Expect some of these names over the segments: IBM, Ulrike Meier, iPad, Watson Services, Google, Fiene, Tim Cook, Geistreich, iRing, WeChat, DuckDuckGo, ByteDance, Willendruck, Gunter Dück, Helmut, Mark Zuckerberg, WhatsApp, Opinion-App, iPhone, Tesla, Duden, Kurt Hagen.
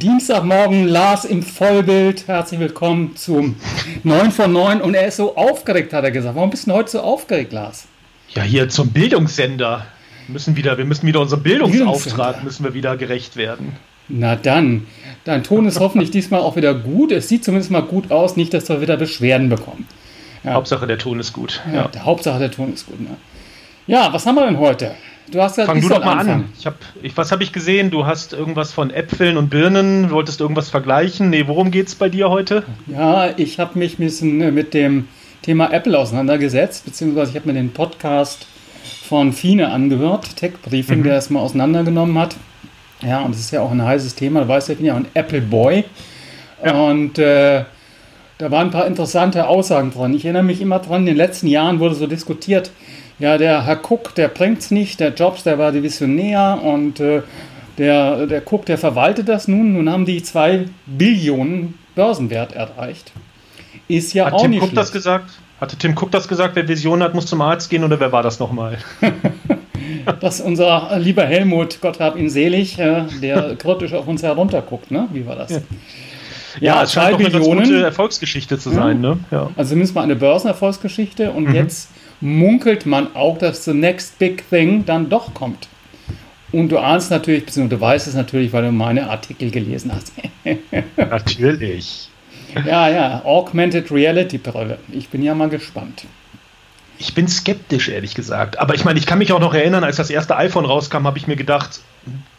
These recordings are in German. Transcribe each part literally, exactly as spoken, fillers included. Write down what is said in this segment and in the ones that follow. Dienstagmorgen, Lars im Vollbild. Herzlich willkommen zum neun von neun. Und er ist so aufgeregt, hat er gesagt. Warum bist du heute so aufgeregt, Lars? Ja, hier zum Bildungssender. Müssen wieder, wir müssen wieder unserem Bildungsauftrag müssen wir wieder gerecht werden. Na dann. Dein Ton ist hoffentlich diesmal auch wieder gut. Es sieht zumindest mal gut aus, nicht, dass wir wieder Beschwerden bekommen. Ja. Hauptsache der Ton ist gut. Ja, ja. Der Hauptsache der Ton ist gut. Ne? Ja, was haben wir denn heute? Du hast ja Fang du doch mal Anfang. an. Ich hab, ich, was habe ich gesehen? Du hast irgendwas von Äpfeln und Birnen, wolltest irgendwas vergleichen. Nee, worum geht's bei dir heute? Ja, ich habe mich ein bisschen mit dem Thema Apple auseinandergesetzt, beziehungsweise ich habe mir den Podcast von Fiene angehört, Tech Briefing, mhm. der es mal auseinandergenommen hat. Ja, und es ist ja auch ein heißes Thema. Du weißt ja, ich bin ja auch ein Apple-Boy. Ja. Und äh, da waren ein paar interessante Aussagen dran. Ich erinnere mich immer dran, in den letzten Jahren wurde so diskutiert, ja, der Herr Cook, der bringt's nicht, der Jobs, der war Divisionär und äh, der, der Cook, der verwaltet das nun. Nun haben die zwei Billionen Börsenwert erreicht. Ist ja hat auch Tim nicht Cook schlecht. Das gesagt? Hatte Tim Cook das gesagt, wer Vision hat, muss zum Arzt gehen, oder wer war das nochmal? Das ist unser lieber Helmut, Gott hab ihn selig, äh, der kritisch auf uns herunterguckt, ne? Wie war das? Ja. Ja, ja, es scheint auch eine gute Erfolgsgeschichte zu sein. Ja. Ne? Ja. Also zumindest mal eine Börsenerfolgsgeschichte. Und mhm. jetzt munkelt man auch, dass the next big thing dann doch kommt. Und du ahnst natürlich, beziehungsweise du weißt es natürlich, weil du meine Artikel gelesen hast. Natürlich. Ja, ja, Augmented Reality Brille. Ich bin ja mal gespannt. Ich bin skeptisch, ehrlich gesagt. Aber ich meine, ich kann mich auch noch erinnern, als das erste iPhone rauskam, habe ich mir gedacht...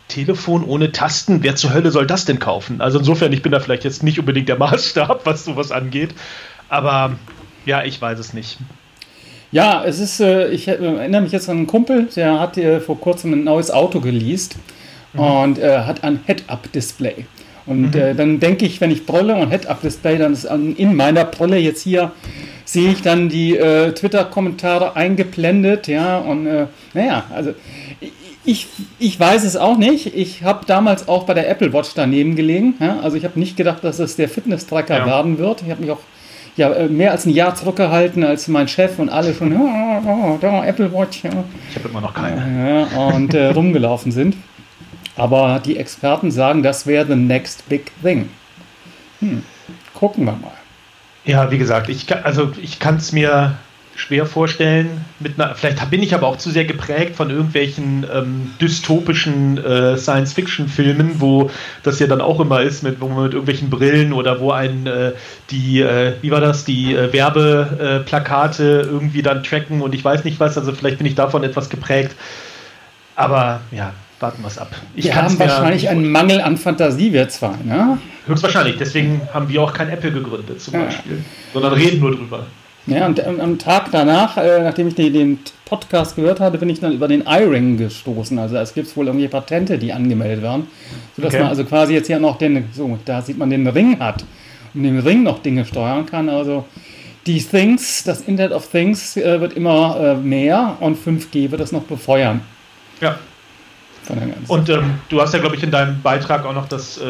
Telefon ohne Tasten, wer zur Hölle soll das denn kaufen? Also insofern, ich bin da vielleicht jetzt nicht unbedingt der Maßstab, was sowas angeht, aber ja, ich weiß es nicht. Ja, es ist, ich erinnere mich jetzt an einen Kumpel, der hat vor kurzem ein neues Auto geleast mhm. und äh, hat ein Head-Up-Display. Und mhm. äh, dann denke ich, wenn ich Brille und Head-Up-Display, dann ist in meiner Brille jetzt hier, sehe ich dann die äh, Twitter-Kommentare eingeblendet, ja, und äh, naja, also Ich, ich weiß es auch nicht. Ich habe damals auch bei der Apple Watch daneben gelegen. Ja? Also ich habe nicht gedacht, dass es der Fitness-Tracker ja. werden wird. Ich habe mich auch ja, mehr als ein Jahr zurückgehalten, als mein Chef und alle schon oh, oh, oh, Apple Watch. Ja. Ich habe immer noch keine. Ja, und äh, rumgelaufen sind. Aber die Experten sagen, das wäre the next big thing. Hm. Gucken wir mal. Ja, wie gesagt, ich, also ich kann es mir... schwer vorstellen. Mit einer, vielleicht bin ich aber auch zu sehr geprägt von irgendwelchen ähm, dystopischen äh, Science-Fiction-Filmen, wo das ja dann auch immer ist, mit, wo man mit irgendwelchen Brillen oder wo einen äh, die, äh, wie war das, die äh, Werbeplakate äh, irgendwie dann tracken und ich weiß nicht was, also vielleicht bin ich davon etwas geprägt. Aber ja, warten wir es ab. Ich wir haben wahrscheinlich einen Mangel an Fantasie, wir zwei, ne? Höchstwahrscheinlich, deswegen haben wir auch kein Apple gegründet, zum ja. Beispiel, sondern reden nur drüber. Ja, und am Tag danach, äh, nachdem ich den, den Podcast gehört hatte, bin ich dann über den iRing gestoßen. Also es gibt wohl irgendwelche Patente, die angemeldet werden, sodass okay. man also quasi jetzt hier noch den, so, da sieht man den Ring hat und den Ring noch Dinge steuern kann. Also die Things, das Internet of Things äh, wird immer äh, mehr und fünf G wird das noch befeuern. Ja. Und ähm, du hast ja, glaube ich, in deinem Beitrag auch noch das, äh,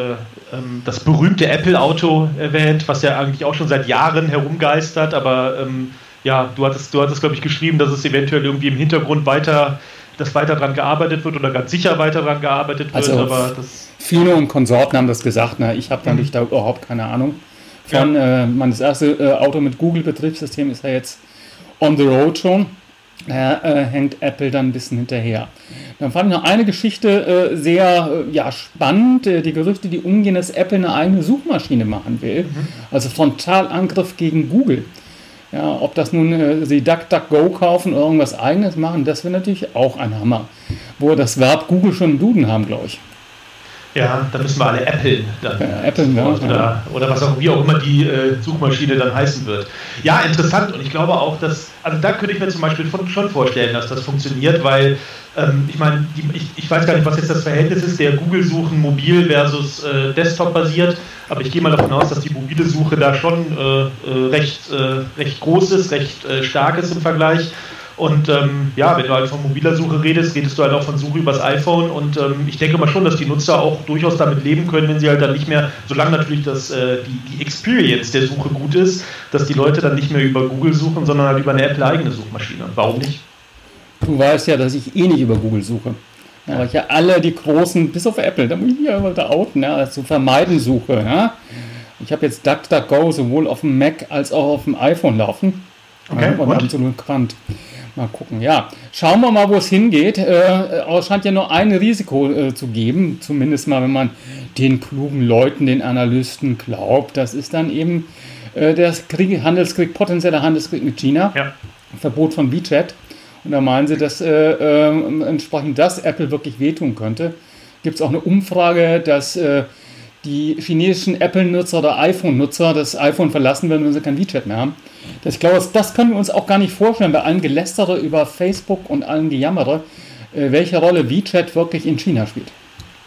ähm, das berühmte Apple-Auto erwähnt, was ja eigentlich auch schon seit Jahren herumgeistert, aber ähm, ja, du hattest, du hattest, glaube ich, geschrieben, dass es eventuell irgendwie im Hintergrund weiter, dass weiter dran gearbeitet wird oder ganz sicher weiter dran gearbeitet wird. Also aber das Fiene und Konsorten haben das gesagt, ne? Ich habe mhm. natürlich da überhaupt keine Ahnung von. Ja. Äh, mein das erste äh, Auto mit Google-Betriebssystem ist ja jetzt on the road schon. Da äh, hängt Apple dann ein bisschen hinterher. Dann fand ich noch eine Geschichte äh, sehr äh, ja, spannend. Äh, die Gerüchte, die umgehen, dass Apple eine eigene Suchmaschine machen will. Mhm. Also Frontalangriff gegen Google. Ja, ob das nun äh, sie DuckDuckGo kaufen oder irgendwas Eigenes machen, das wäre natürlich auch ein Hammer. Wo das Verb Google schon im Duden haben, glaube ich. Ja, da müssen wir alle Apple dann. Ja, Apple, ja, oder, ja. oder was auch, wie auch immer die äh, Suchmaschine dann heißen wird. Ja, interessant, und ich glaube auch, dass, also da könnte ich mir zum Beispiel von, schon vorstellen, dass das funktioniert, weil ähm, ich meine, ich, ich weiß gar nicht, was jetzt das Verhältnis ist, der Google-Suchen mobil versus äh, Desktop basiert, aber ich gehe mal davon aus, dass die mobile Suche da schon äh, recht, äh, recht groß ist, recht äh, stark ist im Vergleich. Und ähm, ja, wenn du halt von mobiler Suche redest, redest du halt auch von Suche übers iPhone. Und ähm, ich denke mal schon, dass die Nutzer auch durchaus damit leben können, wenn sie halt dann nicht mehr, solange natürlich das, äh, die, die Experience der Suche gut ist, dass die Leute dann nicht mehr über Google suchen, sondern halt über eine Apple-eigene Suchmaschine. Warum nicht? Du weißt ja, dass ich eh nicht über Google suche. Aber ja, alle die großen, bis auf Apple, da muss ich mich aber da outen, ja, also Vermeidensuche. Ja. Ich habe jetzt DuckDuckGo sowohl auf dem Mac als auch auf dem iPhone laufen. Okay, ja, absolut Quant. Mal gucken, ja. Schauen wir mal, wo es hingeht. Äh, es scheint ja nur ein Risiko äh, zu geben, zumindest mal, wenn man den klugen Leuten, den Analysten glaubt. Das ist dann eben äh, der Krieg, Handelskrieg, potenzieller Handelskrieg mit China. Ja. Verbot von WeChat. Und da meinen sie, dass äh, äh, entsprechend das Apple wirklich wehtun könnte. Gibt es auch eine Umfrage, dass äh, die chinesischen Apple-Nutzer oder iPhone-Nutzer das iPhone verlassen werden, wenn sie kein WeChat mehr haben. Das, ich glaube, das können wir uns auch gar nicht vorstellen, bei allem Gelästere über Facebook und allem Gejammere, äh, welche Rolle WeChat wirklich in China spielt.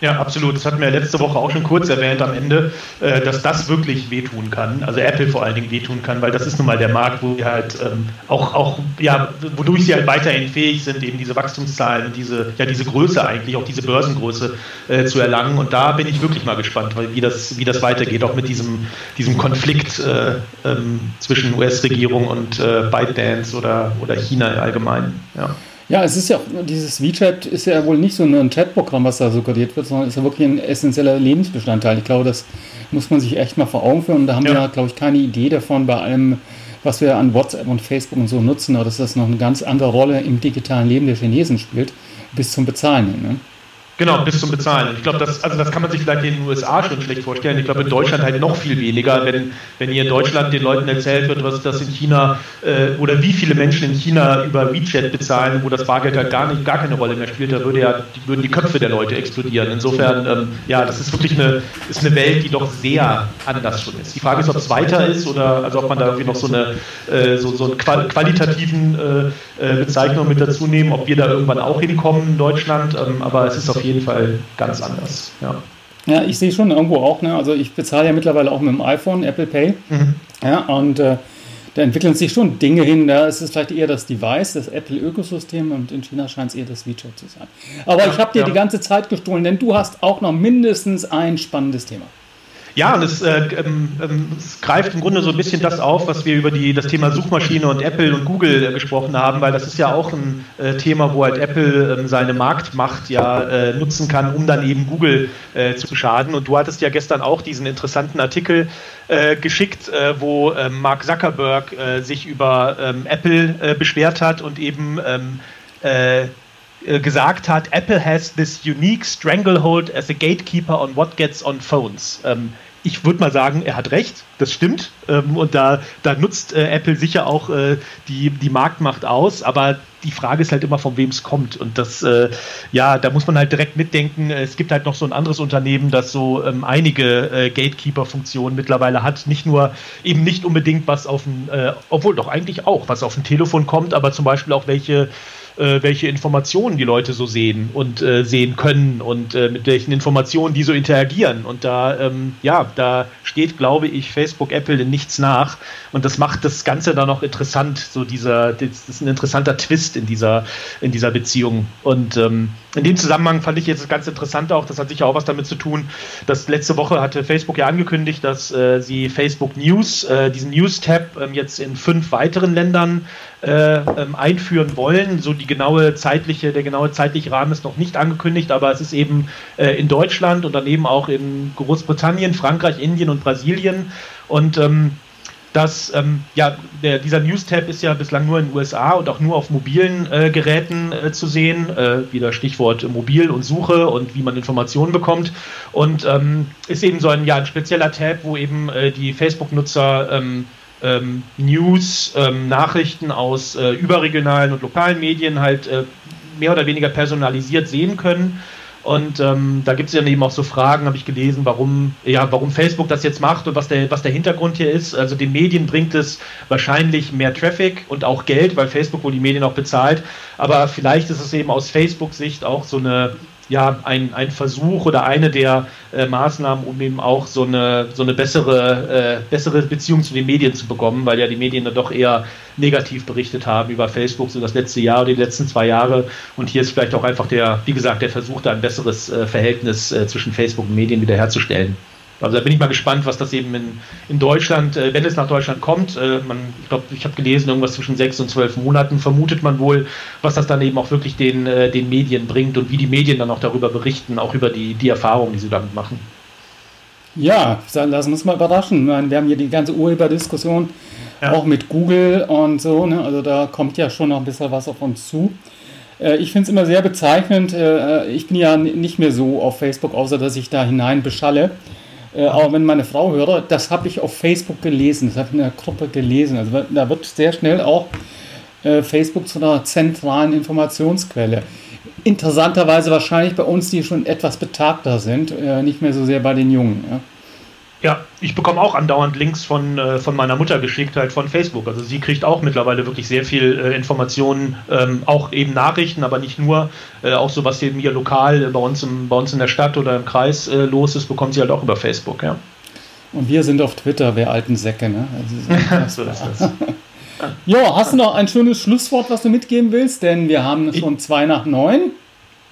Ja, absolut. Das hatten wir letzte Woche auch schon kurz erwähnt am Ende, äh, dass das wirklich wehtun kann, also Apple vor allen Dingen wehtun kann, weil das ist nun mal der Markt, wo sie halt ähm, auch, auch, ja, wodurch sie halt weiterhin fähig sind, eben diese Wachstumszahlen, diese, ja, diese Größe eigentlich, auch diese Börsengröße äh, zu erlangen. Und da bin ich wirklich mal gespannt, weil wie das, wie das weitergeht, auch mit diesem, diesem Konflikt äh, ähm, zwischen U S-Regierung und äh, ByteDance oder, oder China im Allgemeinen, ja. Ja, es ist ja, dieses WeChat ist ja wohl nicht so nur ein Chatprogramm, was da suggeriert wird, sondern ist ja wirklich ein essentieller Lebensbestandteil. Ich glaube, das muss man sich echt mal vor Augen führen. Und da haben ja. wir, glaube ich, keine Idee davon, bei allem, was wir an WhatsApp und Facebook und so nutzen, dass das noch eine ganz andere Rolle im digitalen Leben der Chinesen spielt, bis zum Bezahlen hin, ne? Genau, bis zum Bezahlen. Ich glaube, das, also das kann man sich vielleicht in den U S A schon schlecht vorstellen. Ich glaube, in Deutschland halt noch viel weniger, wenn, wenn hier in Deutschland den Leuten erzählt wird, was das in China äh, oder wie viele Menschen in China über WeChat bezahlen, wo das Bargeld halt gar nicht, gar keine Rolle mehr spielt. Da würde ja, die, würden die Köpfe der Leute explodieren. Insofern, ähm, ja, das ist wirklich eine, ist eine Welt, die doch sehr anders schon ist. Die Frage ist, ob es weiter ist oder also ob man da irgendwie noch so eine äh, so, so einen qualitativen äh, Bezeichnung mit dazu nehmen, ob wir da irgendwann auch hinkommen in Deutschland. Ähm, aber es ist auf jeden Fall ganz anders. Ja, ja, ich sehe schon irgendwo auch, ne? Also ich bezahle ja mittlerweile auch mit dem iPhone, Apple Pay. Mhm. Ja, und äh, da entwickeln sich schon Dinge hin. Da ist es vielleicht eher das Device, das Apple-Ökosystem, und in China scheint es eher das WeChat zu sein. Aber ja, ich habe dir ja. die ganze Zeit gestohlen, denn du hast auch noch mindestens ein spannendes Thema. Ja, und es, äh, ähm, es greift im Grunde so ein bisschen das auf, was wir über die, das Thema Suchmaschine und Apple und Google äh, gesprochen haben, weil das ist ja auch ein äh, Thema, wo halt Apple ähm, seine Marktmacht ja äh, nutzen kann, um dann eben Google äh, zu schaden. Und du hattest ja gestern auch diesen interessanten Artikel äh, geschickt, äh, wo äh, Mark Zuckerberg äh, sich über ähm, Apple äh, beschwert hat und eben ähm, äh, gesagt hat, Apple has this unique stranglehold as a gatekeeper on what gets on phones. Ähm, ich würde mal sagen, er hat recht, das stimmt. Ähm, und da, da nutzt äh, Apple sicher auch äh, die, die Marktmacht aus, aber die Frage ist halt immer, von wem es kommt. Und das, äh, ja, da muss man halt direkt mitdenken. Es gibt halt noch so ein anderes Unternehmen, das so ähm, einige äh, Gatekeeper-Funktionen mittlerweile hat. Nicht nur, eben nicht unbedingt was auf dem, äh, obwohl doch eigentlich auch, was auf dem Telefon kommt, aber zum Beispiel auch welche welche Informationen die Leute so sehen und äh, sehen können und äh, mit welchen Informationen die so interagieren. Und da, ähm, ja, da steht, glaube ich, Facebook, Apple in nichts nach. Und das macht das Ganze dann noch interessant. So dieser, das ist ein interessanter Twist in dieser, in dieser Beziehung. Und ähm, in dem Zusammenhang fand ich jetzt ganz interessant auch, das hat sicher auch was damit zu tun, dass letzte Woche hatte Facebook ja angekündigt, dass äh, sie Facebook News, äh, diesen News-Tab äh, jetzt in fünf weiteren Ländern äh, äh, einführen wollen. So die Die genaue zeitliche, der genaue zeitliche Rahmen ist noch nicht angekündigt, aber es ist eben äh, in Deutschland und dann eben auch in Großbritannien, Frankreich, Indien und Brasilien. Und ähm, das, ähm, ja, der, dieser News-Tab ist ja bislang nur in den U S A und auch nur auf mobilen äh, Geräten äh, zu sehen. Äh, wieder Stichwort mobil und Suche und wie man Informationen bekommt. Und ähm, ist eben so ein, ja, ein spezieller Tab, wo eben äh, die Facebook-Nutzer ähm, Ähm, News, ähm, Nachrichten aus äh, überregionalen und lokalen Medien halt äh, mehr oder weniger personalisiert sehen können. Und ähm, da gibt es ja eben auch so Fragen, habe ich gelesen, warum, ja, warum Facebook das jetzt macht und was der, was der Hintergrund hier ist. Also den Medien bringt es wahrscheinlich mehr Traffic und auch Geld, weil Facebook wohl die Medien auch bezahlt. Aber vielleicht ist es eben aus Facebook-Sicht auch so eine, ja, ein, ein Versuch oder eine der äh, Maßnahmen, um eben auch so eine, so eine bessere, äh, bessere Beziehung zu den Medien zu bekommen, weil ja die Medien dann doch eher negativ berichtet haben über Facebook so das letzte Jahr oder die letzten zwei Jahre. Und hier ist vielleicht auch einfach der, wie gesagt, der Versuch, da ein besseres äh, Verhältnis äh, zwischen Facebook und Medien wiederherzustellen. Also da bin ich mal gespannt, was das eben in, in Deutschland, äh, wenn es nach Deutschland kommt, äh, man, ich glaube, ich habe gelesen, irgendwas zwischen sechs und zwölf Monaten vermutet man wohl, was das dann eben auch wirklich den, äh, den Medien bringt und wie die Medien dann auch darüber berichten, auch über die, die Erfahrungen, die sie damit machen. Ja, lassen wir uns mal überraschen. Wir haben hier die ganze Urheberdiskussion, ja, auch mit Google und so, ne? Also da kommt ja schon noch ein bisschen was auf uns zu. Ich finde es immer sehr bezeichnend, ich bin ja nicht mehr so auf Facebook, außer dass ich da hinein beschalle, aber wenn meine Frau höre, das habe ich auf Facebook gelesen, das habe ich in der Gruppe gelesen, also da wird sehr schnell auch Facebook zu einer zentralen Informationsquelle. Interessanterweise wahrscheinlich bei uns, die schon etwas betagter sind, nicht mehr so sehr bei den Jungen, ja. Ja, ich bekomme auch andauernd Links von, äh, von meiner Mutter geschickt, halt von Facebook. Also sie kriegt auch mittlerweile wirklich sehr viel äh, Informationen, ähm, auch eben Nachrichten, aber nicht nur. Äh, auch so, was hier mir lokal äh, bei, uns im, bei uns in der Stadt oder im Kreis äh, los ist, bekommt sie halt auch über Facebook, ja. Und wir sind auf Twitter, wir alten Säcke, ne? Also, so ist das. Jo, hast du noch ein schönes Schlusswort, was du mitgeben willst? Denn wir haben schon zwei nach neun.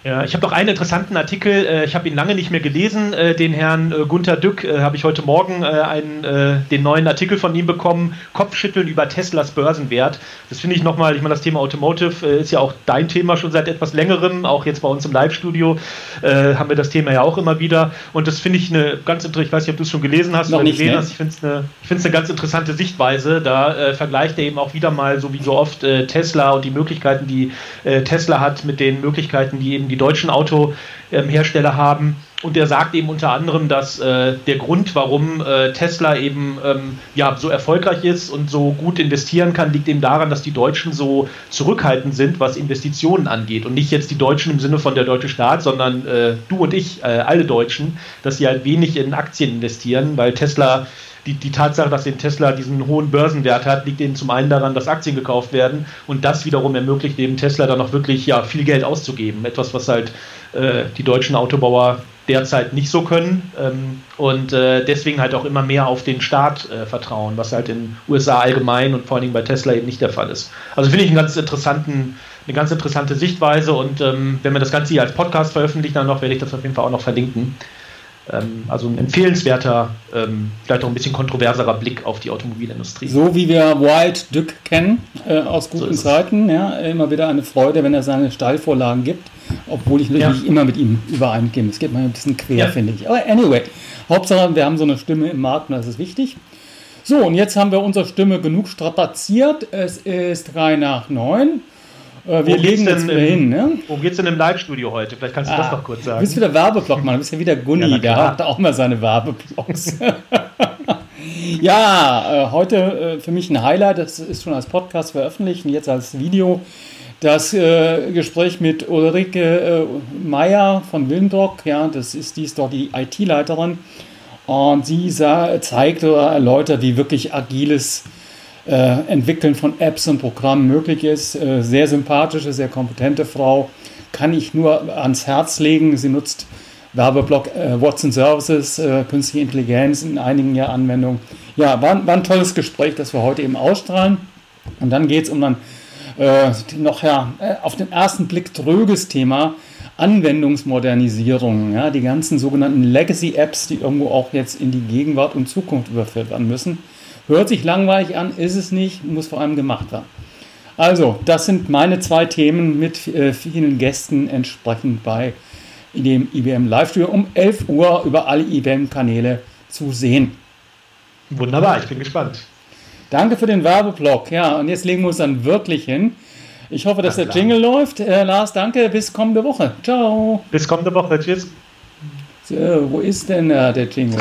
Ja, ich habe noch einen interessanten Artikel, äh, ich habe ihn lange nicht mehr gelesen, äh, den Herrn äh, Gunter Dück, äh, habe ich heute Morgen äh, einen, äh, den neuen Artikel von ihm bekommen, Kopfschütteln über Teslas Börsenwert. Das finde ich nochmal, ich meine, das Thema Automotive äh, ist ja auch dein Thema schon seit etwas längerem, auch jetzt bei uns im Live-Studio äh, haben wir das Thema ja auch immer wieder und das finde ich eine ganz interessante, ich weiß nicht, ob du es schon gelesen hast noch oder nicht, gesehen ne? hast, ich finde es eine, ich finde es eine ganz interessante Sichtweise, da äh, vergleicht er eben auch wieder mal, so wie so oft, äh, Tesla und die Möglichkeiten, die äh, Tesla hat mit den Möglichkeiten, die eben die deutschen Autohersteller haben. Und er sagt eben unter anderem, dass äh, der Grund, warum äh, Tesla eben ähm, ja, so erfolgreich ist und so gut investieren kann, liegt eben daran, dass die Deutschen so zurückhaltend sind, was Investitionen angeht. Und nicht jetzt die Deutschen im Sinne von der deutsche Staat, sondern äh, du und ich, äh, alle Deutschen, dass sie halt wenig in Aktien investieren, weil Tesla... Die, die Tatsache, dass den Tesla diesen hohen Börsenwert hat, liegt eben zum einen daran, dass Aktien gekauft werden und das wiederum ermöglicht eben Tesla dann auch wirklich ja, viel Geld auszugeben. Etwas, was halt äh, die deutschen Autobauer derzeit nicht so können ähm, und äh, deswegen halt auch immer mehr auf den Staat äh, vertrauen, was halt in den U S A allgemein und vor allen Dingen bei Tesla eben nicht der Fall ist. Also finde ich einen ganz interessanten, eine ganz interessante Sichtweise und ähm, wenn wir das Ganze hier als Podcast veröffentlichen, dann noch werde ich das auf jeden Fall auch noch verlinken. Also ein empfehlenswerter, vielleicht auch ein bisschen kontroverserer Blick auf die Automobilindustrie. So wie wir Wild Dück kennen, äh, aus guten so Zeiten. Ja, immer wieder eine Freude, wenn er seine Steilvorlagen gibt, obwohl ich ja. nicht immer mit ihm übereingehe. Es geht mal ein bisschen quer, ja. finde ich. Aber anyway, Hauptsache, wir haben so eine Stimme im Markt und das ist wichtig. So, und jetzt haben wir unsere Stimme genug strapaziert. Es ist drei nach neun. Wir wo legen jetzt wieder hin, ne? Worum geht es denn im Live-Studio heute? Vielleicht kannst du ah, das noch kurz sagen. Du bist wieder Werbeblock, Mann. Du bist ja wieder Gunni. Ja, der hat auch mal seine Werbeblocks. ja, äh, heute äh, für mich ein Highlight. Das ist schon als Podcast veröffentlicht und jetzt als Video. Das äh, Gespräch mit Ulrike äh, Meier von Willendruck. Ja, das ist, die ist doch die I T-Leiterin. Und sie sah, zeigt oder erläutert, wie wirklich agiles Äh, Entwickeln von Apps und Programmen möglich ist. Äh, sehr sympathische, sehr kompetente Frau. Kann ich nur ans Herz legen. Sie nutzt Werbeblock äh, Watson Services, äh, Künstliche Intelligenz in einigen Jahren Anwendung. Ja, war, war ein tolles Gespräch, das wir heute eben ausstrahlen. Und dann geht es um ein äh, noch ja, auf den ersten Blick tröges Thema Anwendungsmodernisierung. Ja, die ganzen sogenannten Legacy-Apps, die irgendwo auch jetzt in die Gegenwart und Zukunft überführt werden müssen. Hört sich langweilig an, ist es nicht, muss vor allem gemacht werden. Also, das sind meine zwei Themen mit äh, vielen Gästen entsprechend bei dem I B M Live-Studio um elf Uhr über alle I B M-Kanäle zu sehen. Wunderbar, ich bin gespannt. Danke für den Werbeblock. Ja, und jetzt legen wir uns dann wirklich hin. Ich hoffe, dass das der Jingle läuft. Äh, Lars, danke, bis kommende Woche. Ciao. Bis kommende Woche, tschüss. So, wo ist denn äh, der Jingle?